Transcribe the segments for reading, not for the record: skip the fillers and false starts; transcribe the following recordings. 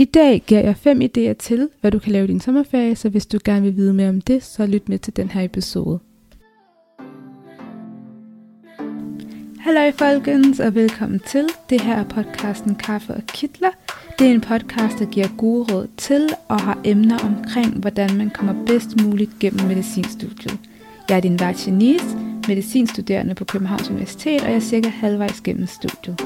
I dag giver jeg 5 idéer til, hvad du kan lave i din sommerferie, så hvis du gerne vil vide mere om det, så lyt med til den her episode. Hallo folkens, og velkommen til. Det her er podcasten Kaffe og Kittler. Det er en podcast, der giver gode råd til og har emner omkring, hvordan man kommer bedst muligt gennem medicinstudiet. Jeg er din Vachinis, medicinstuderende på Københavns Universitet, og jeg er cirka halvvejs gennem studiet.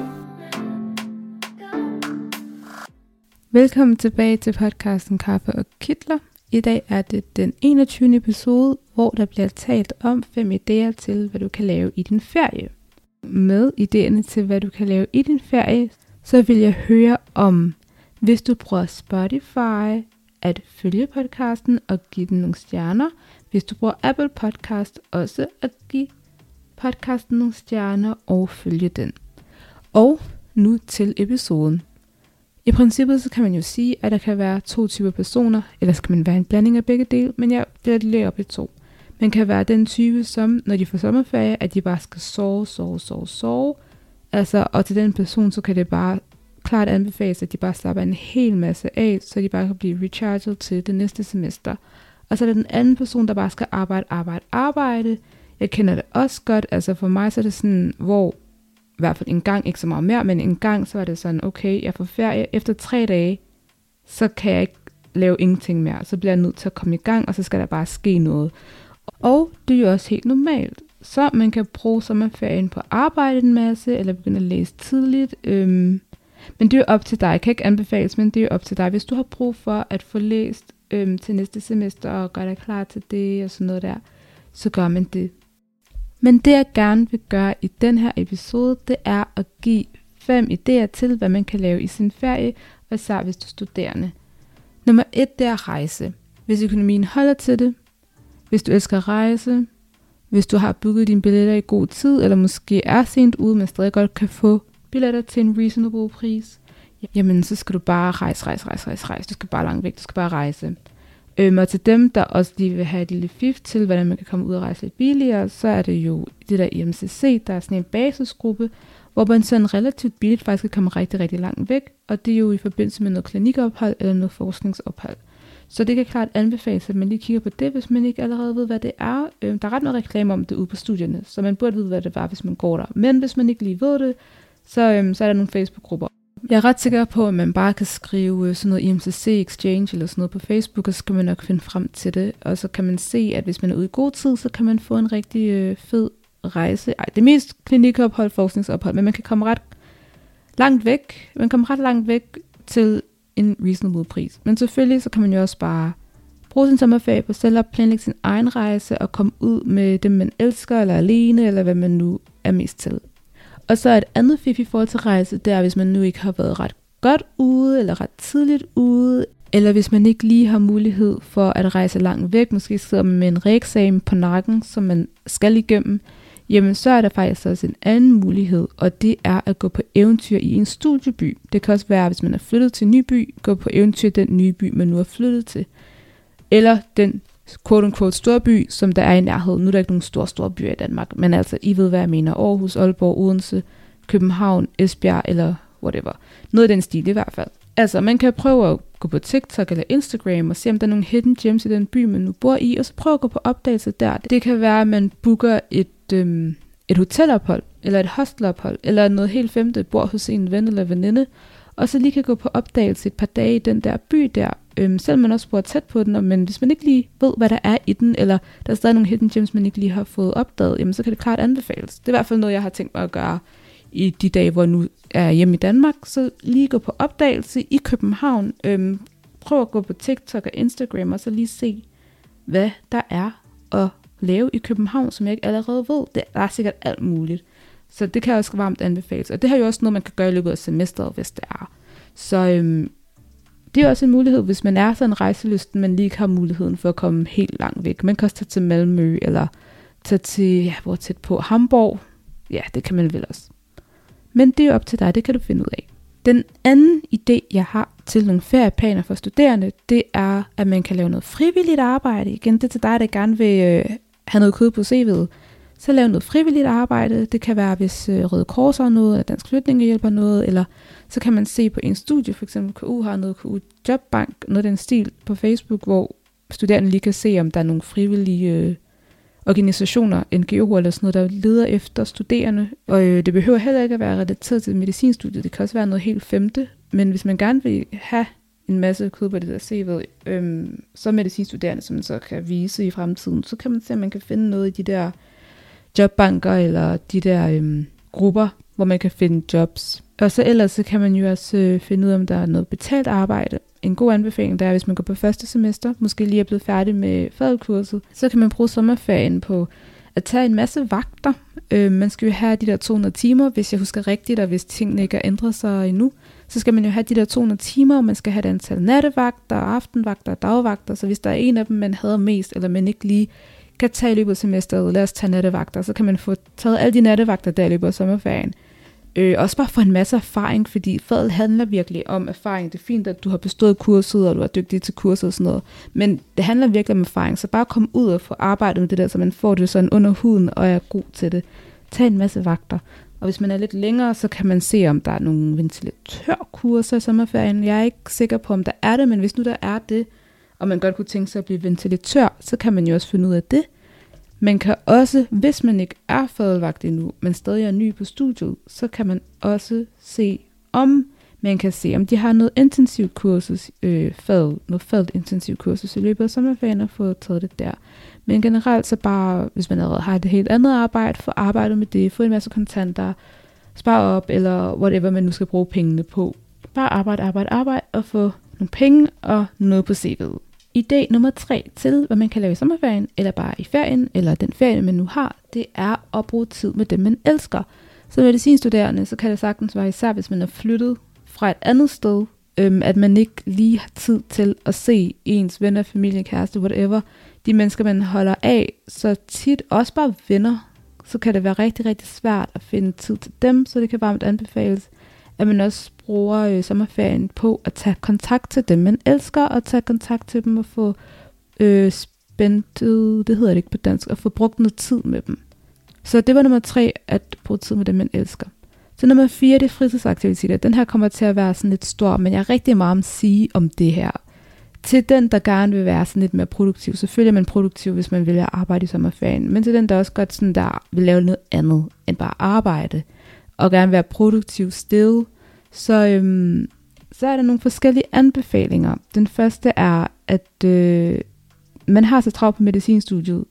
Velkommen tilbage til podcasten Kaffe og Kittler. I dag er det den 21. episode, hvor der bliver talt om 5 idéer til, hvad du kan lave i din ferie. Med idéerne til, hvad du kan lave i din ferie, så vil jeg høre om, hvis du bruger Spotify, at følge podcasten og give den nogle stjerner. Hvis du bruger Apple Podcast, også at give podcasten nogle stjerner og følge den. Og nu til episoden. I princippet så kan man jo sige, at der kan være 2 typer personer, ellers kan man være en blanding af begge dele, men jeg bliver lige op i 2. Man kan være den type, som når de får sommerferie, at de bare skal sove. Altså, og til den person, så kan det bare klart anbefales, at de bare slapper en hel masse af, så de bare kan blive recharged til det næste semester. Og så er der den anden person, der bare skal arbejde. Jeg kender det også godt, altså for mig så er det sådan, hvor i hvert fald en gang, ikke så meget mere, men en gang så var det sådan, okay, jeg får ferie, efter 3 dage, så kan jeg ikke lave ingenting mere, så bliver jeg nødt til at komme i gang, og så skal der bare ske noget. Og det er jo også helt normalt, så man kan bruge sommerferien på at arbejde en masse, eller begynde at læse tidligt, men det er jo op til dig, jeg kan ikke anbefales, men det er jo op til dig, hvis du har brug for at få læst til næste semester, og gør dig klar til det, og sådan noget der, så gør man det. Men det jeg gerne vil gøre i den her episode, det er at give 5 idéer til, hvad man kan lave i sin ferie, og især hvis du er studerende. Nummer 1, det er at rejse. Hvis økonomien holder til det, hvis du elsker at rejse, hvis du har booket dine billetter i god tid, eller måske er sent ude, men stadig godt kan få billetter til en reasonable pris, jamen så skal du bare rejse. Du skal bare langt væk, du skal bare rejse. Og til dem, der også lige vil have et lille fif til, hvordan man kan komme ud og rejse lidt billigere, så er det jo det der IMCC, der er sådan en basisgruppe, hvor man sådan relativt billigt faktisk kan komme rigtig, rigtig langt væk, og det er jo i forbindelse med noget klinikophold eller noget forskningsophold. Så det kan klart anbefales, at man lige kigger på det, hvis man ikke allerede ved, hvad det er. Der er ret meget reklame om det ude på studierne, så man burde vide, hvad det var, hvis man går der. Men hvis man ikke lige ved det, så er der nogle Facebook-grupper. Jeg er ret sikker på, at man bare kan skrive sådan noget IMCC Exchange eller sådan noget på Facebook, og så kan man nok finde frem til det. Og så kan man se, at hvis man er ude i god tid, så kan man få en rigtig fed rejse. Ej, det er mest klinikophold, forskningsophold, men man kan komme ret langt væk. Man kommer ret langt væk til en reasonable pris. Men selvfølgelig så kan man jo også bare bruge sin sommerferie på selv at planlægge sin egen rejse og komme ud med dem, man elsker, eller alene, eller hvad man nu er mest til. Og så et andet fif i forhold til rejse, det er, hvis man nu ikke har været ret godt ude, eller ret tidligt ude, eller hvis man ikke lige har mulighed for at rejse langt væk, måske sidder man med en reeksamen på nakken, som man skal igennem, jamen så er der faktisk også en anden mulighed, og det er at gå på eventyr i en studieby. Det kan også være, hvis man er flyttet til en ny by, gå på eventyr i den nye by, man nu er flyttet til. Eller den quote-unquote store by, som der er i nærheden. Nu er der ikke nogen store byer i Danmark, men altså, I ved, hvad jeg mener. Aarhus, Aalborg, Odense, København, Esbjerg eller whatever. Noget i den stil i hvert fald. Altså, man kan prøve at gå på TikTok eller Instagram og se, om der er nogle hidden gems i den by, man nu bor i, og så prøve at gå på opdagelse der. Det kan være, at man booker et hotelophold, eller et hostelophold, eller noget helt femte, bor hos en ven eller veninde, og så lige kan gå på opdagelse et par dage i den der by der, selvom man også bor tæt på den, men hvis man ikke lige ved, hvad der er i den, eller der er stadig nogle hidden gems, man ikke lige har fået opdaget, jamen så kan det klart anbefales. Det er i hvert fald noget, jeg har tænkt mig at gøre i de dage, hvor nu er hjemme i Danmark, så lige gå på opdagelse i København, prøv at gå på TikTok og Instagram, og så lige se, hvad der er at lave i København, som jeg ikke allerede ved. Det er sikkert alt muligt. Så det kan også varmt anbefales. Og det har jo også noget, man kan gøre i løbet af semesteret, hvis det er. Så det er også en mulighed, hvis man er sådan rejselysten, man lige ikke har muligheden for at komme helt langt væk. Man kan også tage til Malmø, eller tage til, ja, hvor tæt på, Hamburg. Ja, det kan man vel også. Men det er op til dig, det kan du finde ud af. Den anden idé, jeg har til nogle ferieplaner for studerende, det er, at man kan lave noget frivilligt arbejde. Igen, det er til dig, der gerne vil have noget kød på CV'et. Så lav noget frivilligt arbejde. Det kan være, hvis Røde Kors har noget, eller Dansk Lytning hjælper noget, eller så kan man se på en studie, for eksempel KU har noget, KU Jobbank, noget af den stil på Facebook, hvor studerende lige kan se, om der er nogle frivillige organisationer, NGO'er eller sådan noget, der leder efter studerende. Og det behøver heller ikke at være relateret til medicinstudiet. Det kan også være noget helt femte. Men hvis man gerne vil have en masse kød på det der CV'et, så medicinstuderende, som man så kan vise i fremtiden, så kan man se, at man kan finde noget i de der jobbanker eller de der grupper, hvor man kan finde jobs. Og så ellers så kan man jo også finde ud af, om der er noget betalt arbejde. En god anbefaling der er, hvis man går på første semester, måske lige er blevet færdig med fagkurset, så kan man bruge sommerferien på at tage en masse vagter. Man skal jo have de der 200 timer, hvis jeg husker rigtigt, og hvis tingene ikke har ændret sig endnu. Så skal man jo have de der 200 timer, og man skal have et antal nattevagter, aftenvagter og dagvagter. Så hvis der er en af dem, man hader mest, eller man ikke lige kan tage i løbet af semesteret, lad os tage nattevagter, så kan man få taget alle de nattevagter, der i løbet af sommerferien. Også bare få en masse erfaring, fordi faget handler virkelig om erfaring. Det er fint, at du har bestået kurset, og du er dygtig til kurset og sådan noget, men det handler virkelig om erfaring, så bare kom ud og få arbejdet med det der, så man får det sådan under huden og er god til det. Tag en masse vagter. Og hvis man er lidt længere, så kan man se, om der er nogle ventilatørkurser i sommerferien. Jeg er ikke sikker på, om der er det, men hvis nu der er det, og man godt kunne tænke sig at blive ventilatør, så kan man jo også finde ud af det. Man kan også, hvis man ikke er fadvagt endnu, men stadig er ny på studiet, så kan man også se, om man kan se, om de har noget intensivt kursus, noget fadet intensivt kursus i løbet af sommerferien og få taget det der. Men generelt så bare, hvis man allerede har et helt andet arbejde, få arbejdet med det, få en masse kontanter, spare op eller whatever man nu skal bruge pengene på. Bare arbejde og få nogle penge og noget på CV'et. Idé nummer 3 til, hvad man kan lave i sommerferien, eller bare i ferien, eller den ferie, man nu har, det er at bruge tid med dem, man elsker. Som medicinstuderende, så kan det sagtens være, især hvis man er flyttet fra et andet sted, at man ikke lige har tid til at se ens venner, familie, kæreste, whatever, de mennesker, man holder af, så tit også bare venner, så kan det være rigtig, rigtig svært at finde tid til dem, så det kan varmt anbefales, at man også bruger sommerferien på at tage kontakt til dem, man elsker, og tage kontakt til dem og få og få brugt noget tid med dem. Så det var nummer 3, at bruge tid med dem, man elsker. Så nummer 4, det er fritidsaktiviteter. Den her kommer til at være sådan lidt stor, men jeg er rigtig meget at sige om det her. Til den, der gerne vil være sådan lidt mere produktiv, selvfølgelig er man produktiv, hvis man vil arbejde i sommerferien, men til den, der også godt sådan der vil lave noget andet end bare arbejde, og gerne være produktiv stille, så er der nogle forskellige anbefalinger. Den første er, at man har så travlt på medicinstudiet.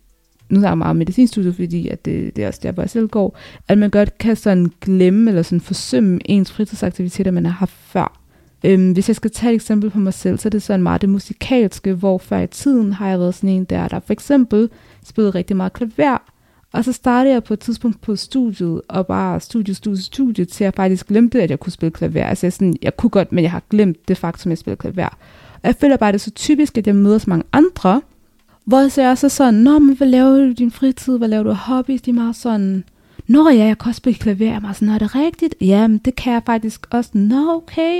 Nu er jeg meget om medicinstudiet, fordi at det er også der, hvor jeg selv går. At man godt kan sådan glemme eller sådan forsømme ens fritidsaktiviteter, man har haft før. Hvis jeg skal tage et eksempel på mig selv, så er det sådan meget det musikalske, hvor før i tiden har jeg været sådan en, der for eksempel spillede rigtig meget klaver. Og så startede jeg på et tidspunkt på studiet, og bare studie, til jeg faktisk glemte, at jeg kunne spille klaver. Altså jeg kunne godt, men jeg har glemt det faktum, at jeg spiller klaver. Og jeg føler bare, det er så typisk, at jeg møder så mange andre, hvor så jeg også er sådan, nå, men hvad laver du i din fritid, hvad laver du af hobbies? De er meget sådan, nå ja, jeg kan også spille klaver. Jeg er meget sådan, nå, er det rigtigt? Jamen, det kan jeg faktisk også. Nå,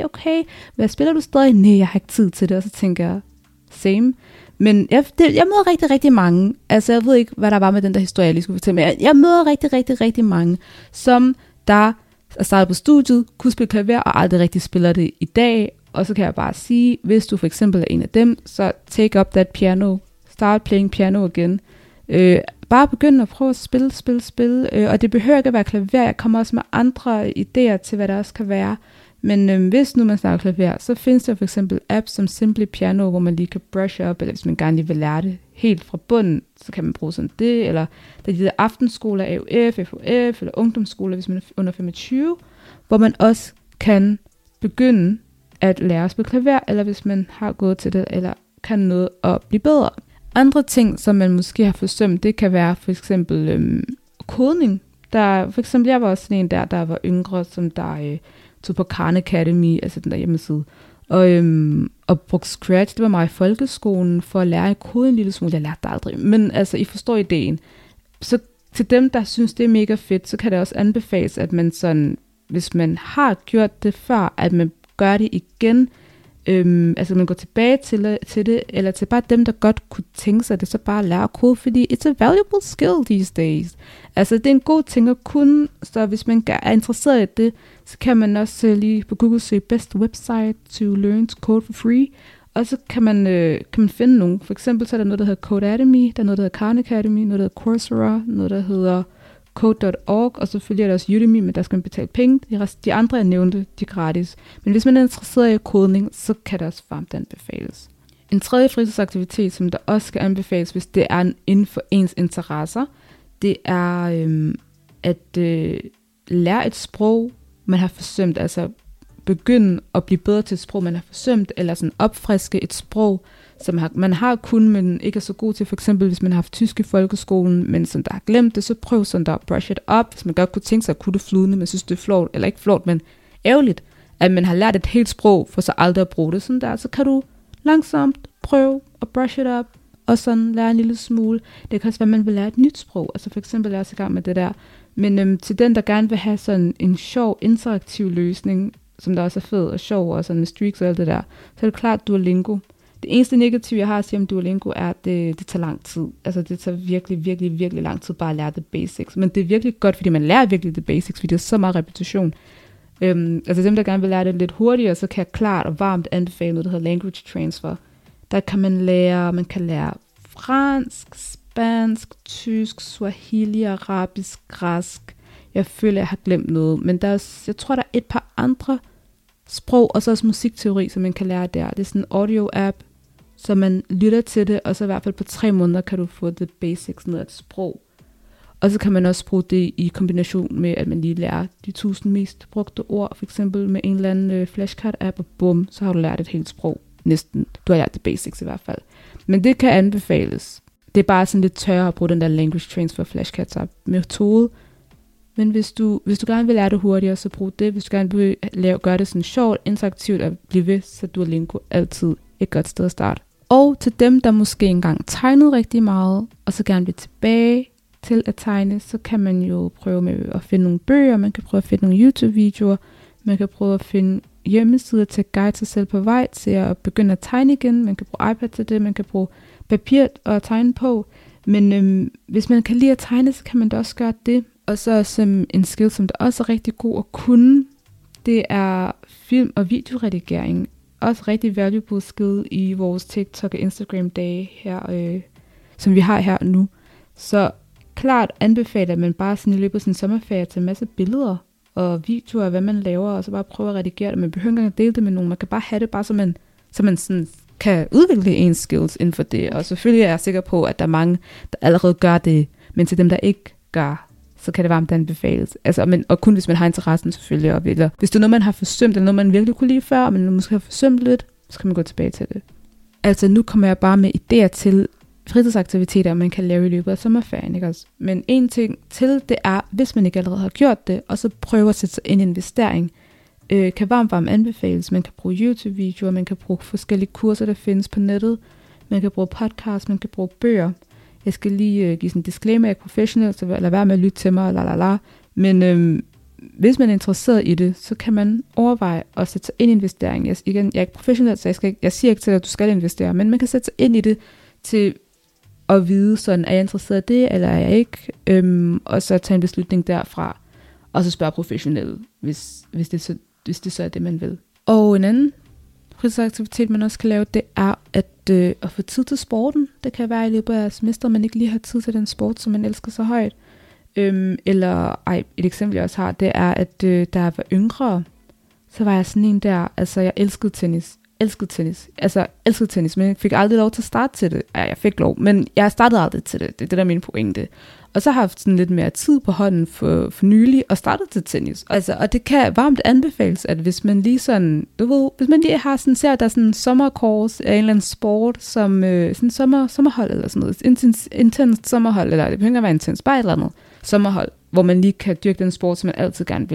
okay. Hvad spiller du stadig? Nej, jeg har ikke tid til det. Og så tænker jeg, same. Men jeg møder rigtig, rigtig mange. Altså, jeg ved ikke, hvad der var med den der historie, jeg lige skulle fortælle. Men jeg møder rigtig, rigtig, rigtig mange, som der startede på studiet, kunne spille klaver og aldrig rigtig spiller det i dag. Og så kan jeg bare sige, hvis du for eksempel er en af dem, så take up that piano. Start playing piano igen. Bare begynde at prøve at spille. Og det behøver ikke at være klaver. Jeg kommer også med andre idéer til, hvad der også kan være. Men hvis nu man snakker klaver, så findes der for eksempel apps som Simply Piano, hvor man lige kan brush op, eller hvis man gerne lige vil lære det helt fra bunden, så kan man bruge sådan det, eller der er de der aftenskoler, AUF, FOF, eller ungdomsskoler, hvis man er under 25, hvor man også kan begynde at lære at spille klaver, eller hvis man har gået til det, eller kan noget at blive bedre. Andre ting, som man måske har forsømt, det kan være for eksempel kodning. Der, for eksempel, jeg var også sådan en der var yngre, som der tog på Khan Academy, altså den der hjemmeside, og brugte Scratch. Det var mig i folkeskolen for at lære at kode en lille smule. Jeg lærte det aldrig, men altså, I forstår ideen. Så til dem, der synes, det er mega fedt, så kan det også anbefales, at man sådan, hvis man har gjort det før, at man gør det igen, altså man går tilbage til det, eller til bare dem, der godt kunne tænke sig det, så bare lære at kode, fordi it's a valuable skill these days. Altså det er en god ting at kunne, så hvis man er interesseret i det, så kan man også lige på Google søge best website to learn to code for free, og så kan man, kan man finde nogle. For eksempel så er der noget, der hedder Code Academy, der er noget, der hedder Khan Academy, noget, der hedder Coursera, noget, der hedder Code.org, og selvfølgelig er der også Udemy, men der skal man betale penge. De andre, jeg nævnte, de er gratis. Men hvis man er interesseret i kodning, så kan det også varmt anbefales. En tredje fritidsaktivitet, som der også skal anbefales, hvis det er inden for ens interesser, det er at lære et sprog, man har forsømt. Altså begynde at blive bedre til et sprog, man har forsømt, eller sådan opfriske et sprog, som man har kun, men ikke er så god til. For eksempel, hvis man har haft tysk i folkeskolen, men som der har glemt det, så prøv sådan der at brush it up. Hvis man godt kunne tænke sig at kunne det flydende, men synes det er flot, eller ikke flot, men ærgerligt, at man har lært et helt sprog, for så aldrig at bruge det sådan der, så kan du langsomt prøve at brush it up, og sådan lære en lille smule. Det kan også være, at man vil lære et nyt sprog, altså for eksempel lære sig i gang med det der. Men til den, der gerne vil have sådan en sjov, interaktiv løsning, som der også er fed og sjov, og sådan med streaks og alt det der, så er det klart Duolingo. Det eneste negative, jeg har at sige om Duolingo, er, at det tager lang tid. Altså, det tager virkelig, virkelig, virkelig lang tid bare at lære the basics. Men det er virkelig godt, fordi man lærer virkelig the basics, fordi der er så meget repetition. Altså, dem, der gerne vil lære det lidt hurtigere, så kan jeg klart og varmt anbefale noget, der hedder Language Transfer. Der kan man kan lære fransk, spansk, tysk, swahili, arabisk, græsk. Jeg føler, jeg har glemt noget. Men der er, jeg tror, der er et par andre sprog, og så også musikteori, som man kan lære der. Det er sådan en audio-app, så man lytter til det, og så i hvert fald på 3 måneder kan du få the basics ned af et sprog. Og så kan man også bruge det i kombination med, at man lige lærer de 1000 mest brugte ord, for eksempel med en eller anden flashcard-app, og bum, så har du lært et helt sprog. Næsten. Du har lært the basics i hvert fald. Men det kan anbefales. Det er bare sådan lidt tørre at bruge den der language transfer flashcard-app-metode. Men hvis du gerne vil lære det hurtigere, så brug det. Hvis du gerne vil gøre det sådan sjovt, interaktivt og blive ved, så Duolingo altid et godt sted at starte. Og til dem, der måske engang tegnede rigtig meget, og så gerne vil tilbage til at tegne, så kan man jo prøve med at finde nogle bøger, man kan prøve at finde nogle YouTube-videoer, man kan prøve at finde hjemmesider til at guide sig selv på vej til at begynde at tegne igen, man kan bruge iPad til det, man kan bruge papir at tegne på. Men hvis man kan lide at tegne, så kan man da også gøre det. Og så som en skill, som der også er rigtig god at kunne, det er film- og videoredigering. Også rigtig valuable skill i vores TikTok og Instagram-dage her, som vi har her nu. Så klart anbefaler man bare sådan i løbet af sin sommerferie til en masse billeder og videoer af, hvad man laver, og så bare prøve at redigere det. Man behøver ikke engang at dele det med nogen. Man kan bare have det, bare så man sådan kan udvikle ens skills inden for det. Og selvfølgelig er jeg sikker på, at der er mange, der allerede gør det, men til dem, der ikke gør, så kan det varmt anbefales. Altså, og kun hvis man har interessen selvfølgelig. Eller hvis det er noget, man har forsømt, eller noget, man virkelig kunne lide før, og man måske har forsømt lidt, så kan man gå tilbage til det. Altså, nu kommer jeg bare med idéer til fritidsaktiviteter, man kan lave i løbet af sommerferien, ikke også? Men en ting til, det er, hvis man ikke allerede har gjort det, og så prøver at sætte sig ind i en investering, kan varmt anbefales. Man kan bruge YouTube-videoer, man kan bruge forskellige kurser, der findes på nettet, man kan bruge podcasts, man kan bruge bøger. Jeg skal lige give sådan en disclaimer, jeg er professionel, så lad være med at lytte til mig, lalala. Men hvis man er interesseret i det, så kan man overveje at sætte sig ind i investeringen. Jeg er ikke professionel, så jeg siger ikke til dig, at du skal investere, men man kan sætte sig ind i det til at vide, sådan, er jeg interesseret i det, eller er jeg ikke? Og så tage en beslutning derfra, og så spørge professionelle, hvis det så er det, man vil. Og en anden fritidsaktivitet, man også kan lave, det er at få tid til sporten. Det kan være i løbet af semester, man ikke lige har tid til den sport, som man elsker så højt. Et eksempel jeg også har, det er, at da jeg var yngre, så var jeg sådan en der, altså jeg elskede tennis, men jeg fik aldrig lov til at starte til det. Ja, jeg fik lov, men jeg startede aldrig til det. Det er det, der er min pointe. Og så har jeg haft sådan lidt mere tid på hånden for nylig og startet til tennis. Altså, og det kan varmt anbefales, at hvis man lige sådan, du ved, hvis man lige har sådan, ser der sådan en sommerkurs af en eller anden sport, som sådan sommerhold eller sådan noget, intenst sommerhold, eller det behøver ikke at være intenst, bare et eller andet sommerhold, hvor man lige kan dyrke den sport, som man altid gerne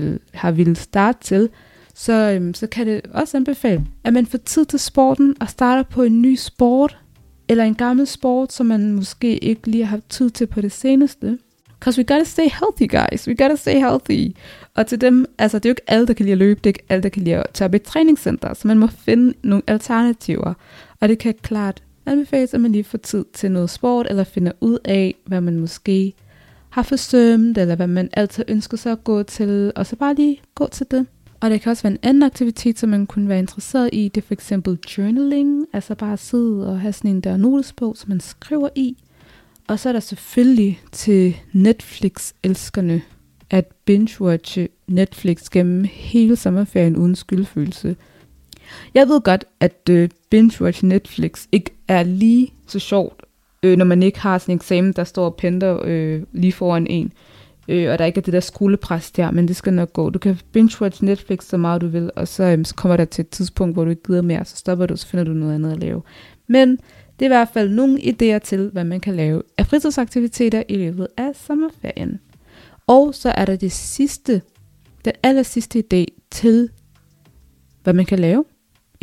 ville starte til, så kan det også anbefale, at man får tid til sporten og starter på en ny sport, eller en gammel sport, som man måske ikke lige har haft tid til på det seneste. Because we gotta stay healthy, guys. We gotta stay healthy. Og til dem, altså det er jo ikke alle, der kan lide at løbe, det er ikke alle, der kan lide at tage op i et træningscenter, så man må finde nogle alternativer. Og det kan klart anbefales, at man lige får tid til noget sport, eller finder ud af, hvad man måske har forsømt, eller hvad man altid ønsker sig at gå til, og så bare lige gå til det. Og det kan også være en anden aktivitet, som man kunne være interesseret i, det er for eksempel journaling, altså bare sidde og have sådan en der notesbog, som man skriver i. Og så er der selvfølgelig til Netflix-elskerne, at binge-watche Netflix gennem hele sommerferien uden skyldfølelse. Jeg ved godt, at binge-watch Netflix ikke er lige så sjovt, når man ikke har sådan en eksamen, der står og penter lige foran en, og der ikke er det der skolepres der, men det skal nok gå. Du kan binge-watch Netflix så meget du vil, og så, så kommer der til et tidspunkt, hvor du ikke gider mere, så stopper du, så finder du noget andet at lave. Men det er i hvert fald nogle idéer til, hvad man kan lave af fritidsaktiviteter i løbet af sommerferien. Og så er der det sidste, den aller sidste idé til, hvad man kan lave,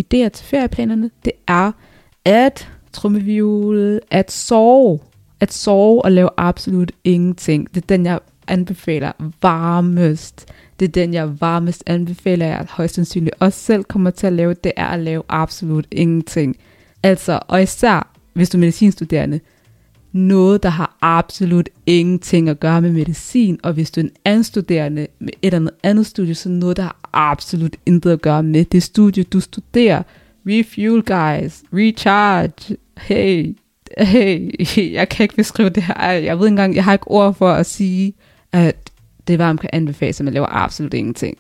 idéer til ferieplanerne, det er at trummevirvel, at sove. At sove og lave absolut ingenting. Det er den, jeg anbefaler varmest. Det er den, jeg varmest anbefaler, jeg højst sandsynligt også selv kommer til at lave, det er at lave absolut ingenting. Altså, og især, hvis du er medicinstuderende, noget, der har absolut ingenting at gøre med medicin, og hvis du er en anden studerende med et eller andet studie, så noget, der har absolut intet at gøre med det studie, du studerer. Refuel, guys. Recharge. Hey. Jeg kan ikke beskrive det her. Jeg ved ikke engang, jeg har ikke ord for at sige, at det varmt kan anbefales, at man laver absolut ingenting.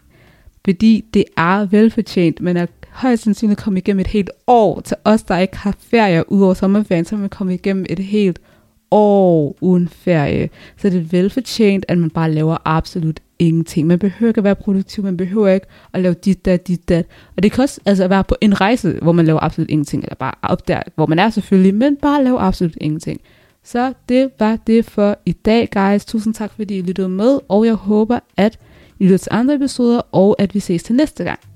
Fordi det er velfortjent, men at højst sandsynligt komme igennem et helt år. Til os, der ikke har ferie ud over sommerferien, så man komme igennem et helt år uden ferie. Så det er velfortjent, at man bare laver absolut ingenting. Man behøver ikke at være produktiv, man behøver ikke at lave dit dat. Og det kan også altså være på en rejse, hvor man laver absolut ingenting, eller bare opdager, hvor man er selvfølgelig, men bare lave absolut ingenting. Så det var det for i dag, guys. Tusind tak, fordi I lyttede med, og jeg håber, at I lytter til andre episoder, og at vi ses til næste gang.